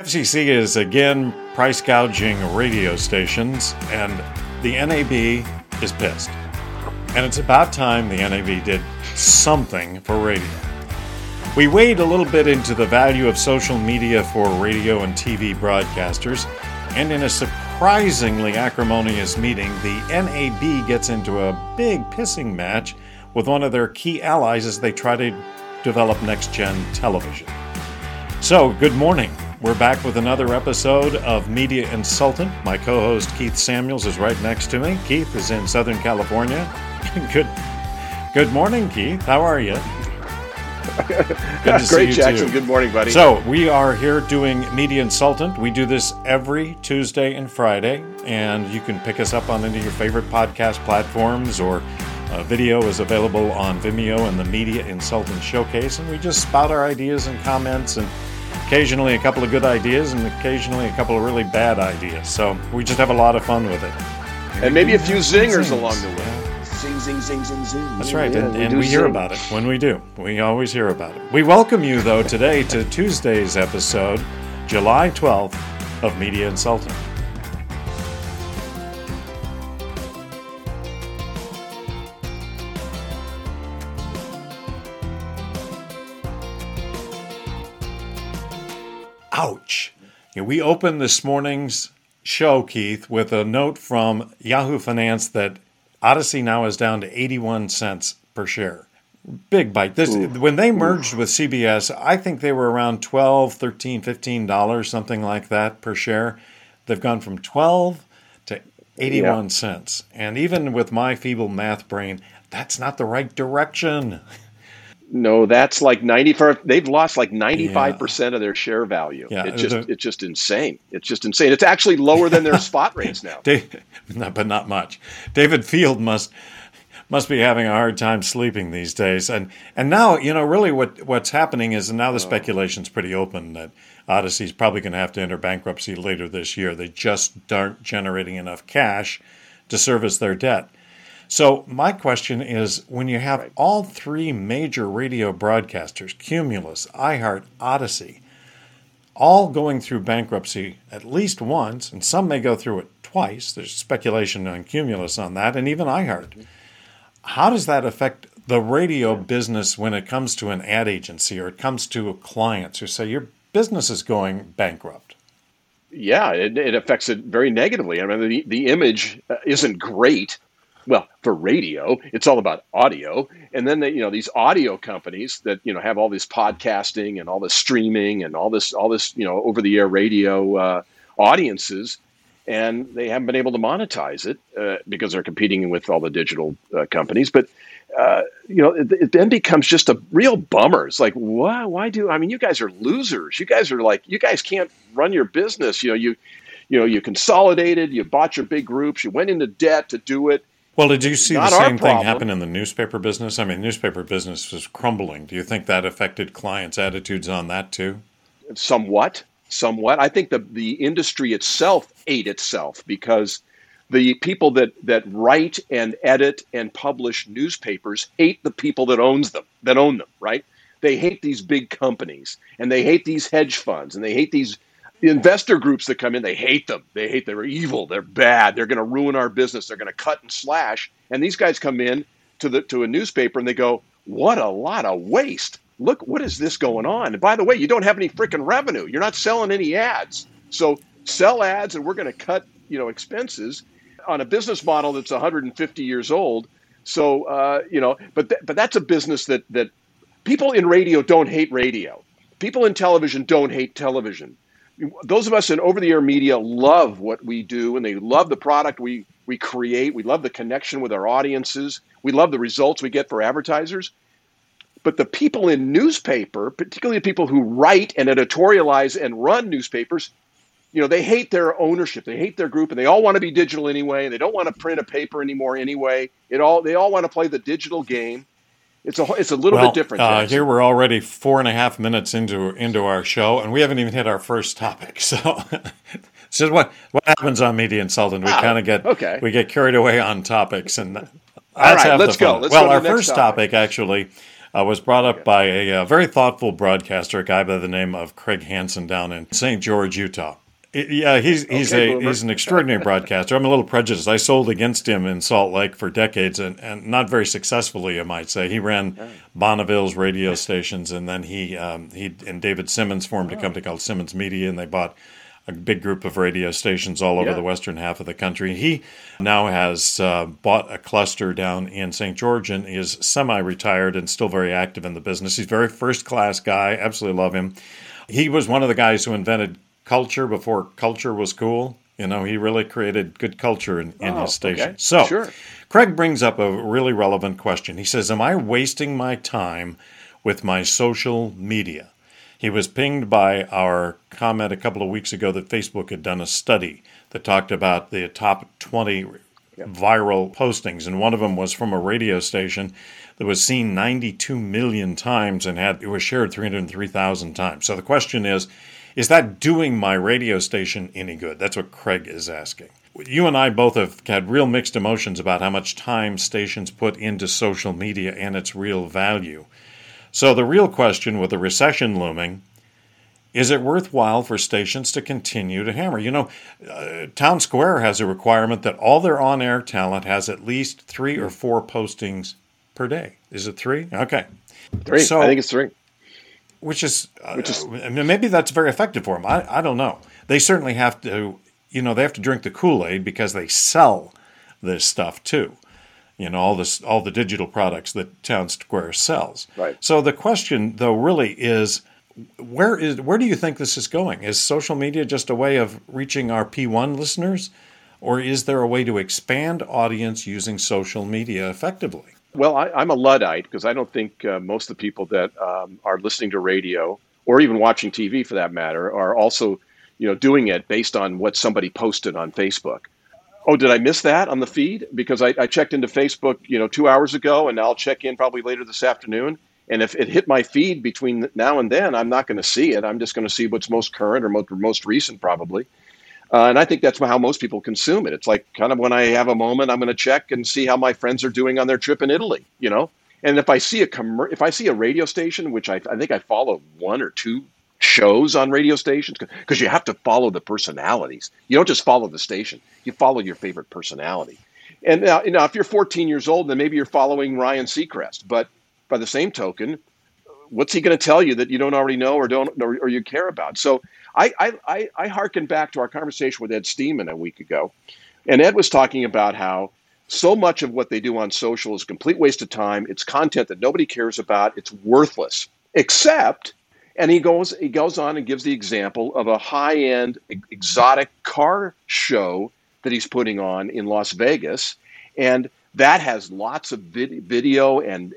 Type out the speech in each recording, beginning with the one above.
FCC is again price gouging radio stations, and the NAB is pissed. And it's about time the NAB did something for radio. We wade a little bit into the value of social media for radio and TV broadcasters, and in a surprisingly acrimonious meeting, the NAB gets into a big pissing match with one of their key allies as they try to develop next-gen television. So, good morning. We're back with another episode of Media Insultant. My co-host Keith Samuels is right next to me. Keith is in Southern California. Good morning, Keith. How are you? Good to see you, Jackson. Too. Good morning, buddy. So we are here doing Media Insultant. We do this every Tuesday and Friday, and you can pick us up on any of your favorite podcast platforms, or video is available on Vimeo and the Media Insultant Showcase, and we just spout our ideas and comments, and occasionally a couple of good ideas and occasionally a couple of really bad ideas. So we just have a lot of fun with it. And maybe a few zingers along the way. Yeah. Zing, zing, zing, zing, zing. That's right. Yeah, and we hear about it when we do. We always hear about it. We welcome you, though, today to Tuesday's episode, July 12th, of Media Insultant. Ouch. We opened this morning's show, Keith, with a note from Yahoo Finance that Odyssey now is down to 81 cents per share. Big bite. When they merged with CBS, I think they were around $12, $13, $15, something like that per share. They've gone from 12 to 81 cents. And even with my feeble math brain, that's not the right direction. No, that's like 95. They've lost like 95% of their share value. Yeah, it's just insane. It's actually lower than their spot rates now. But not much. David Field must be having a hard time sleeping these days. And now, really what's happening is now the speculation's pretty open that Odyssey's probably going to have to enter bankruptcy later this year. They just aren't generating enough cash to service their debt. So my question is, when you have all three major radio broadcasters, Cumulus, iHeart, Odyssey, all going through bankruptcy at least once, and some may go through it twice, there's speculation on Cumulus on that, and even iHeart, how does that affect the radio business when it comes to an ad agency or it comes to clients who say, your business is going bankrupt? Yeah, it affects it very negatively. I mean, the image isn't great. Well, for radio, it's all about audio. And then, these audio companies that, have all this podcasting and all this streaming and all this, over-the-air radio audiences, and they haven't been able to monetize it because they're competing with all the digital companies. But, it then becomes just a real bummer. It's like, you guys are losers. You guys are like, you guys can't run your business. You consolidated, you bought your big groups, you went into debt to do it. Well, did you see the same thing happen in the newspaper business? I mean, the newspaper business was crumbling. Do you think that affected clients' attitudes on that too? Somewhat. I think the industry itself ate itself, because the people that write and edit and publish newspapers hate the people that own them, right? They hate these big companies, and they hate these hedge funds, and they hate these the investor groups that come in. They hate them. They hate they're evil. They're bad. They're going to ruin our business. They're going to cut and slash. And these guys come in to a newspaper and they go, what a lot of waste. Look, what is this going on? And by the way, you don't have any freaking revenue. You're not selling any ads. So sell ads and we're going to cut, expenses on a business model that's 150 years old. So, but that's a business that people in radio don't hate radio. People in television don't hate television. Those of us in over-the-air media love what we do, and they love the product we create. We love the connection with our audiences. We love the results we get for advertisers. But the people in newspaper, particularly the people who write and editorialize and run newspapers, they hate their ownership. They hate their group, and they all want to be digital anyway, and they don't want to print a paper anymore anyway. They all want to play the digital game. It's a little bit different. Here we're already 4.5 minutes into our show, and we haven't even hit our first topic. So, so what happens on Media Insultant? We kind of get we get carried away on topics, and let's go. Let's go to our first topic, actually, was brought up by a very thoughtful broadcaster, a guy by the name of Craig Hansen down in St. George, Utah. Yeah, he's an extraordinary broadcaster. I'm a little prejudiced. I sold against him in Salt Lake for decades, and not very successfully, I might say. He ran Bonneville's radio stations, and then he and David Simmons formed a company called Simmons Media, and they bought a big group of radio stations all over the western half of the country. He now has bought a cluster down in St. George and is semi-retired and still very active in the business. He's a very first-class guy. Absolutely love him. He was one of the guys who invented culture before culture was cool. You know, he really created good culture in his station. Okay. So Craig brings up a really relevant question. He says, am I wasting my time with my social media? He was pinged by our comment a couple of weeks ago that Facebook had done a study that talked about the top 20 viral postings, and one of them was from a radio station that was seen 92 million times and it was shared 303,000 times. So the question is that doing my radio station any good? That's what Craig is asking. You and I both have had real mixed emotions about how much time stations put into social media and its real value. So the real question, with the recession looming, is it worthwhile for stations to continue to hammer? You know, Town Square has a requirement that all their on-air talent has at least 3 or 4 postings per day. Is it 3? Okay. 3. So, I think it's 3. Which is maybe that's very effective for them. I don't know. They certainly have to, they have to drink the Kool-Aid because they sell this stuff too. All the digital products that Town Square sells. Right. So the question, though, really is, where do you think this is going? Is social media just a way of reaching our P1 listeners, or is there a way to expand audience using social media effectively? Well, I'm a Luddite because I don't think most of the people that are listening to radio or even watching TV, for that matter, are also, doing it based on what somebody posted on Facebook. Oh, did I miss that on the feed? Because I checked into Facebook, 2 hours ago, and I'll check in probably later this afternoon. And if it hit my feed between now and then, I'm not going to see it. I'm just going to see what's most current or most recent, probably. And I think that's how most people consume it. It's like kind of when I have a moment, I'm going to check and see how my friends are doing on their trip in Italy, And if I see a radio station, which I think I follow 1 or 2 shows on radio stations, because you have to follow the personalities. You don't just follow the station. You follow your favorite personality. And now, if you're 14 years old, then maybe you're following Ryan Seacrest. But by the same token, what's he going to tell you that you don't already know or you care about? So I hearken back to our conversation with Ed Steeman a week ago. And Ed was talking about how so much of what they do on social is a complete waste of time. It's content that nobody cares about. It's worthless, except... And he goes on and gives the example of a high-end exotic car show that he's putting on in Las Vegas. And that has lots of video and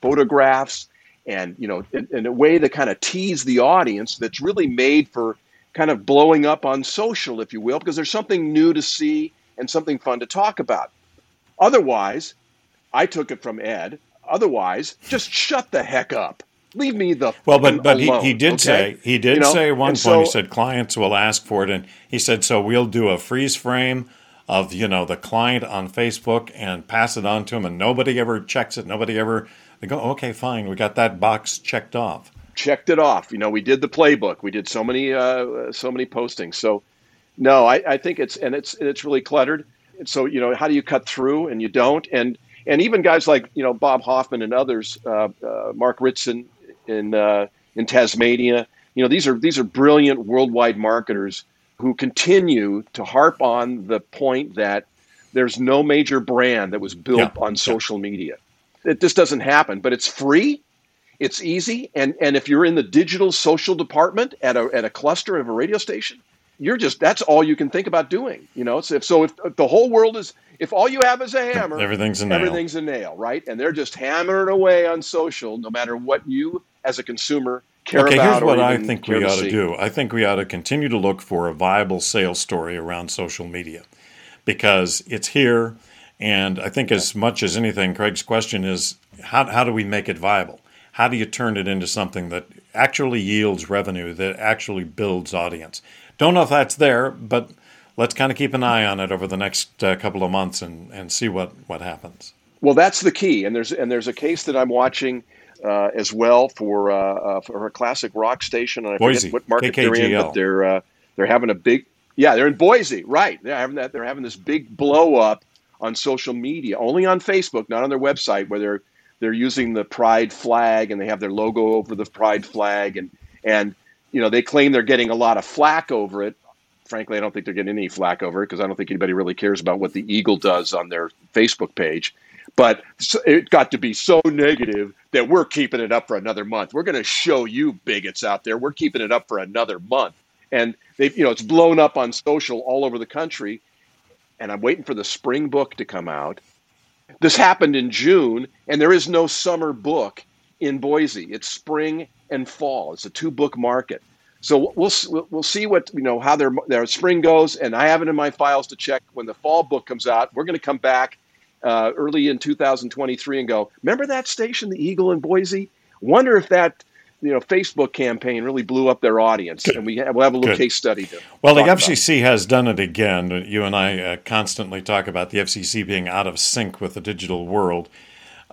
photographs and, in a way that kind of tease the audience, that's really made for kind of blowing up on social, if you will, because there's something new to see and something fun to talk about. Otherwise, I took it from Ed, just shut the heck up. Leave me the well, but alone, he did okay? say at one point, he said clients will ask for it, and he said, so we'll do a freeze frame of the client on Facebook and pass it on to him, and nobody ever checks it. They go, okay, fine, we got that box checked off. Checked it off. We did the playbook. We did so many postings. So no, I think it's really cluttered. So how do you cut through? And you don't. And even guys like Bob Hoffman and others, Mark Ritson. In Tasmania, these are brilliant worldwide marketers who continue to harp on the point that there's no major brand that was built on social media. It just doesn't happen. But it's free, it's easy, and if you're in the digital social department at a cluster of a radio station, that's all you can think about doing. If the whole world is, if all you have is a hammer, everything's a nail, right? And they're just hammering away on social, no matter what you as a consumer care about. Okay, here's what I think we ought to do. I think we ought to continue to look for a viable sales story around social media, because it's here. And I think as much as anything, Craig's question is, how do we make it viable? How do you turn it into something that actually yields revenue, that actually builds audience? Don't know if that's there, but let's kind of keep an eye on it over the next couple of months and see what happens. Well, that's the key. And there's a case that I'm watching as well for a classic rock station. And I forget what market KKGL. They're in, but they're having a big they're in Boise, right? They're having this big blow up on social media, only on Facebook, not on their website, where they're using the pride flag and they have their logo over the pride flag, and you know, they claim they're getting a lot of flack over it. Frankly, I don't think they're getting any flack over it because I don't think anybody really cares about what the eagle does on their Facebook page. But it got to be so negative that we're keeping it up for another month. We're going to show you bigots out there. We're keeping it up for another month. And they've, you know, it's blown up on social all over the country. And I'm waiting for the spring book to come out. This happened in June, and there is no summer book in Boise. It's spring and fall. It's a two-book market. So we'll see what, you know, how their spring goes. And I have it in my files to check when the fall book comes out. We're going to come back early in 2023 and go, remember that station, the Eagle in Boise? Wonder if that, you know, Facebook campaign really blew up their audience. Good. And we'll have a little case study there. Well, the FCC has done it again. You and I constantly talk about the FCC being out of sync with the digital world.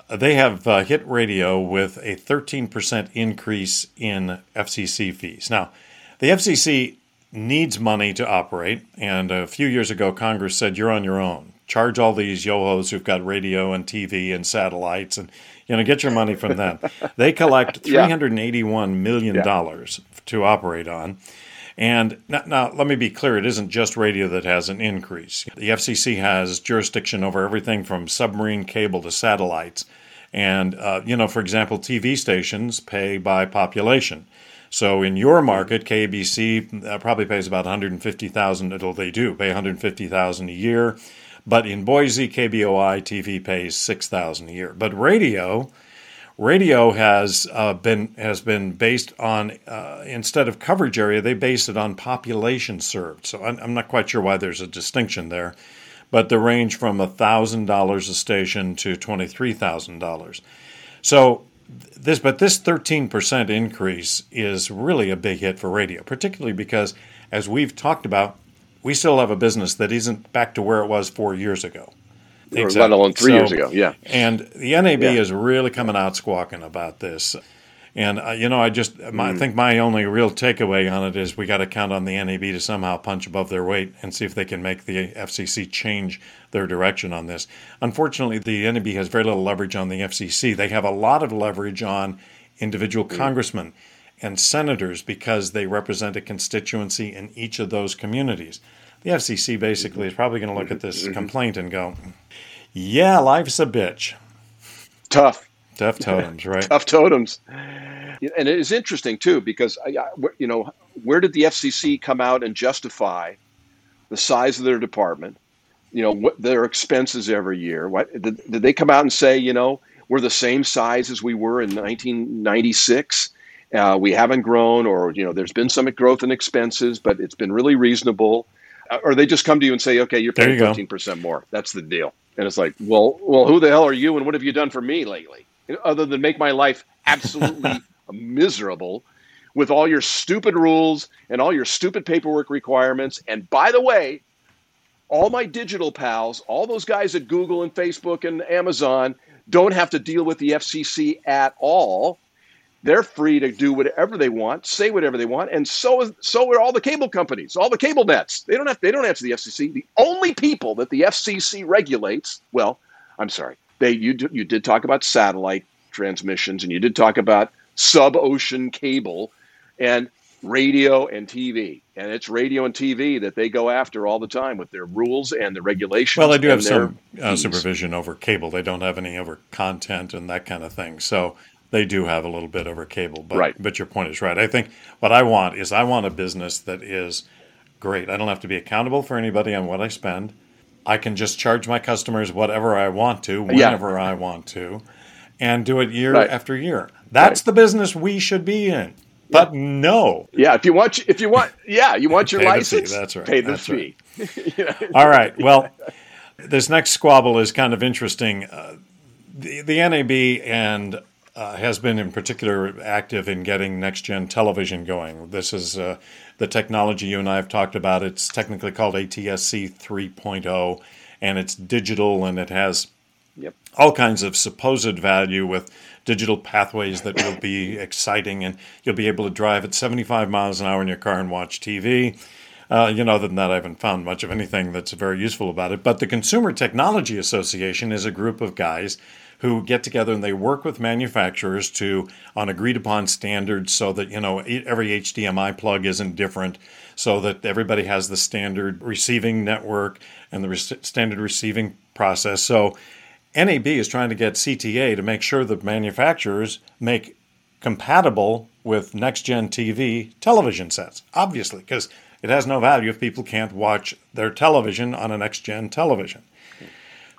They have hit radio with a 13% increase in FCC fees. Now, the FCC needs money to operate, and a few years ago, Congress said, you're on your own. Charge all these yohos who've got radio and TV and satellites and, you know, get your money from them. They collect $381 million to operate on. And now, let me be clear, it isn't just radio that has an increase. The FCC has jurisdiction over everything from submarine cable to satellites. And, you know, for example, TV stations pay by population. So in your market, KBC probably pays about $150,000, they do pay $150,000 a year. But in Boise, KBOI TV pays $6,000 a year. But radio has been based on, instead of coverage area, they based it on population served. So I'm not quite sure why there's a distinction there, but they range from $1,000 a station to $23,000. So this 13% increase is really a big hit for radio, particularly because, as we've talked about, we still have a business that isn't back to where it was 4 years ago. Exactly. Or let alone three years ago, yeah. And the NAB is really coming out squawking about this. And, you know, I think my only real takeaway on it is we got to count on the NAB to somehow punch above their weight and see if they can make the FCC change their direction on this. Unfortunately, the NAB has very little leverage on the FCC. They have a lot of leverage on individual congressmen and senators because they represent a constituency in each of those communities. The FCC basically is probably going to look at this complaint and go, yeah, life's a bitch. Tough totems, right? Tough totems. And it is interesting, too, because, you know, where did the FCC come out and justify the size of their department, you know, what their expenses every year? Did they come out and say, you know, we're the same size as we were in 1996? We haven't grown, or, you know, there's been some growth in expenses, but it's been really reasonable. Or they just come to you and say, okay, you're paying 15% more. That's the deal. And it's like, well, who the hell are you and what have you done for me lately? Other than make my life absolutely miserable with all your stupid rules and all your stupid paperwork requirements. And by the way, all my digital pals, all those guys at Google and Facebook and Amazon don't have to deal with the FCC at all. They're free to do whatever they want, say whatever they want, and so are all the cable companies, all the cable nets. They don't answer the FCC. The only people that the FCC regulates, well, I'm sorry, you did talk about satellite transmissions, and you did talk about sub-ocean cable, and radio and TV, and it's radio and TV that they go after all the time with their rules and their regulations. Well, they do have some supervision over cable. They don't have any over content and that kind of thing. So. They do have a little bit over cable, but but your point is right. I think what I want a business that is great. I don't have to be accountable for anybody on what I spend. I can just charge my customers whatever I want to, whenever I want to, and do it year after year. That's the business we should be in. But no. Yeah, you want your license. That's right. Pay the fee. Right. All right. Well, this next squabble is kind of interesting. The NAB and has been in particular active in getting next-gen television going. This is the technology you and I have talked about. It's technically called ATSC 3.0, and it's digital, and it has Yep. All kinds of supposed value with digital pathways that will be exciting, and you'll be able to drive at 75 miles an hour in your car and watch TV. Other than that, I haven't found much of anything that's very useful about it. But the Consumer Technology Association is a group of guys who get together and they work with manufacturers on agreed-upon standards so that, every HDMI plug isn't different, so that everybody has the standard receiving network and the standard receiving process. So NAB is trying to get CTA to make sure that manufacturers make compatible with next-gen TV television sets, obviously, because it has no value if people can't watch their television on a next-gen television.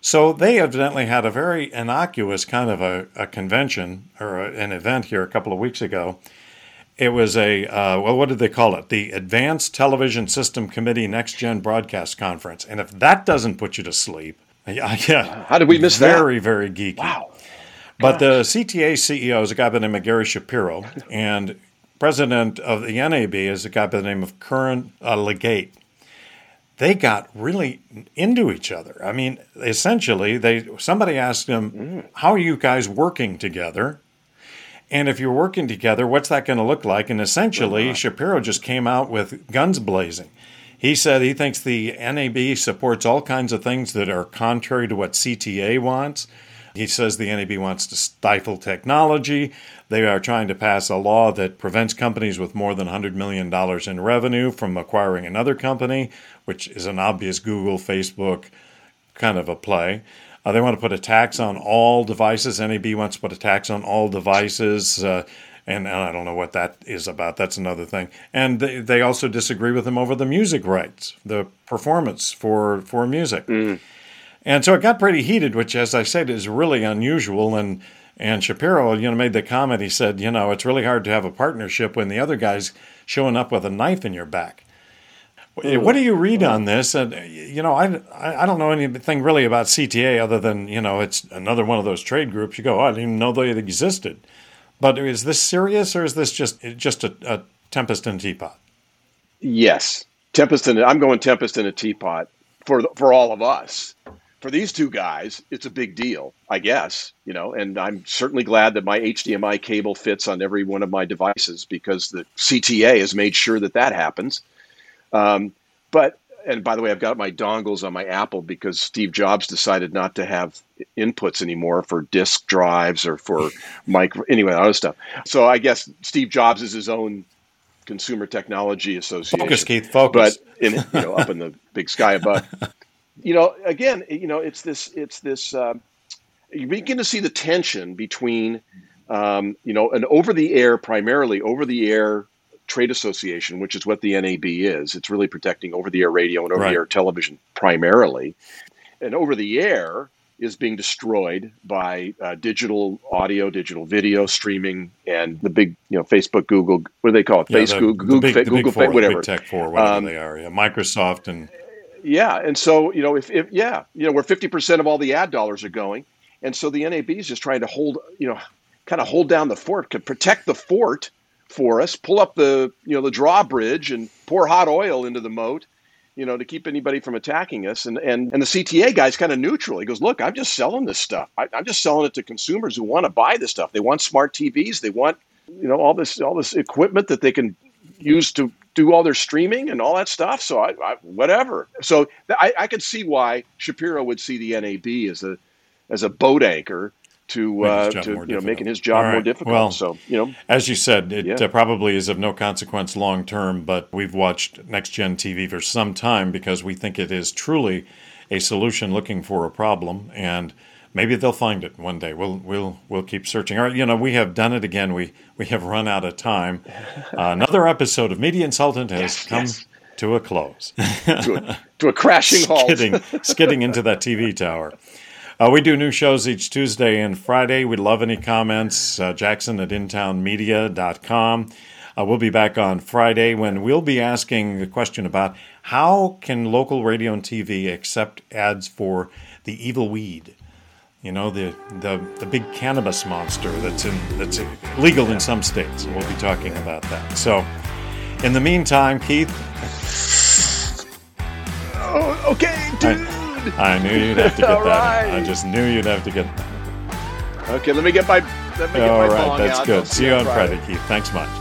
So they evidently had a very innocuous kind of a convention or an event here a couple of weeks ago. It was what did they call it? The Advanced Television System Committee Next Gen Broadcast Conference. And if that doesn't put you to sleep, yeah. How did we miss that? Very, very geeky. Wow. But the CTA CEO is a guy by the name of Gary Shapiro, and president of the NAB is a guy by the name of Curren Legate. They got really into each other. I mean, essentially, somebody asked them, how are you guys working together? And if you're working together, what's that going to look like? And essentially, Shapiro just came out with guns blazing. He said he thinks the NAB supports all kinds of things that are contrary to what CTA wants. He says the NAB wants to stifle technology. They are trying to pass a law that prevents companies with more than $100 million in revenue from acquiring another company, which is an obvious Google, Facebook kind of a play. They want to put a tax on all devices. NAB wants to put a tax on all devices. And I don't know what that is about. That's another thing. And they also disagree with them over the music rights, the performance for music. And so it got pretty heated, which, as I said, is really unusual. And Shapiro, made the comment. He said, it's really hard to have a partnership when the other guy's showing up with a knife in your back. What do you read on this? And I don't know anything really about CTA other than it's another one of those trade groups. You go, I didn't even know they had existed. But is this serious, or is this just a tempest in a teapot? Yes, I'm going tempest in a teapot for all of us. For these two guys, it's a big deal, I guess, and I'm certainly glad that my HDMI cable fits on every one of my devices because the CTA has made sure that happens. And by the way, I've got my dongles on my Apple because Steve Jobs decided not to have inputs anymore for disk drives or for other stuff. So I guess Steve Jobs is his own Consumer Technology Association. Focus, Keith, focus. But up in the big sky above. You begin to see the tension between, an over the air trade association, which is what the NAB is. It's really protecting over the air radio and over the air television primarily. And over the air is being destroyed by digital audio, digital video streaming, and the big, Facebook, Google, what do they call it? Google, whatever. Big tech four, whatever they are. Yeah, Microsoft and. Yeah. And so, where 50% of all the ad dollars are going. And so the NAB is just trying to hold down the fort, could protect the fort for us, pull up the, the drawbridge and pour hot oil into the moat, to keep anybody from attacking us. And the CTA guy's kind of neutral. He goes, look, I'm just selling this stuff. I'm just selling it to consumers who want to buy this stuff. They want smart TVs. They want, all this equipment that they can use to do all their streaming and all that stuff. So whatever. So I could see why Shapiro would see the NAB as a boat anchor to making his job more difficult. Well, so, as you said, it probably is of no consequence long term, but we've watched Next Gen TV for some time because we think it is truly a solution looking for a problem, and maybe they'll find it one day. We'll keep searching. All right, we have done it again. We have run out of time. Another episode of Media Insultant has come to a close. to a crashing halt. Skidding into that TV tower. We do new shows each Tuesday and Friday. We'd love any comments. Jackson at InTownMedia.com. We'll be back on Friday when we'll be asking a question about how can local radio and TV accept ads for the evil weed? The big cannabis monster that's legal in some states. We'll be talking about that. So, in the meantime, Keith. Oh, okay, dude. I knew you'd have to get that. Right. I just knew you'd have to get that. Okay, let me get my bong out. All right, that's good. See you on Friday, Keith. Thanks much.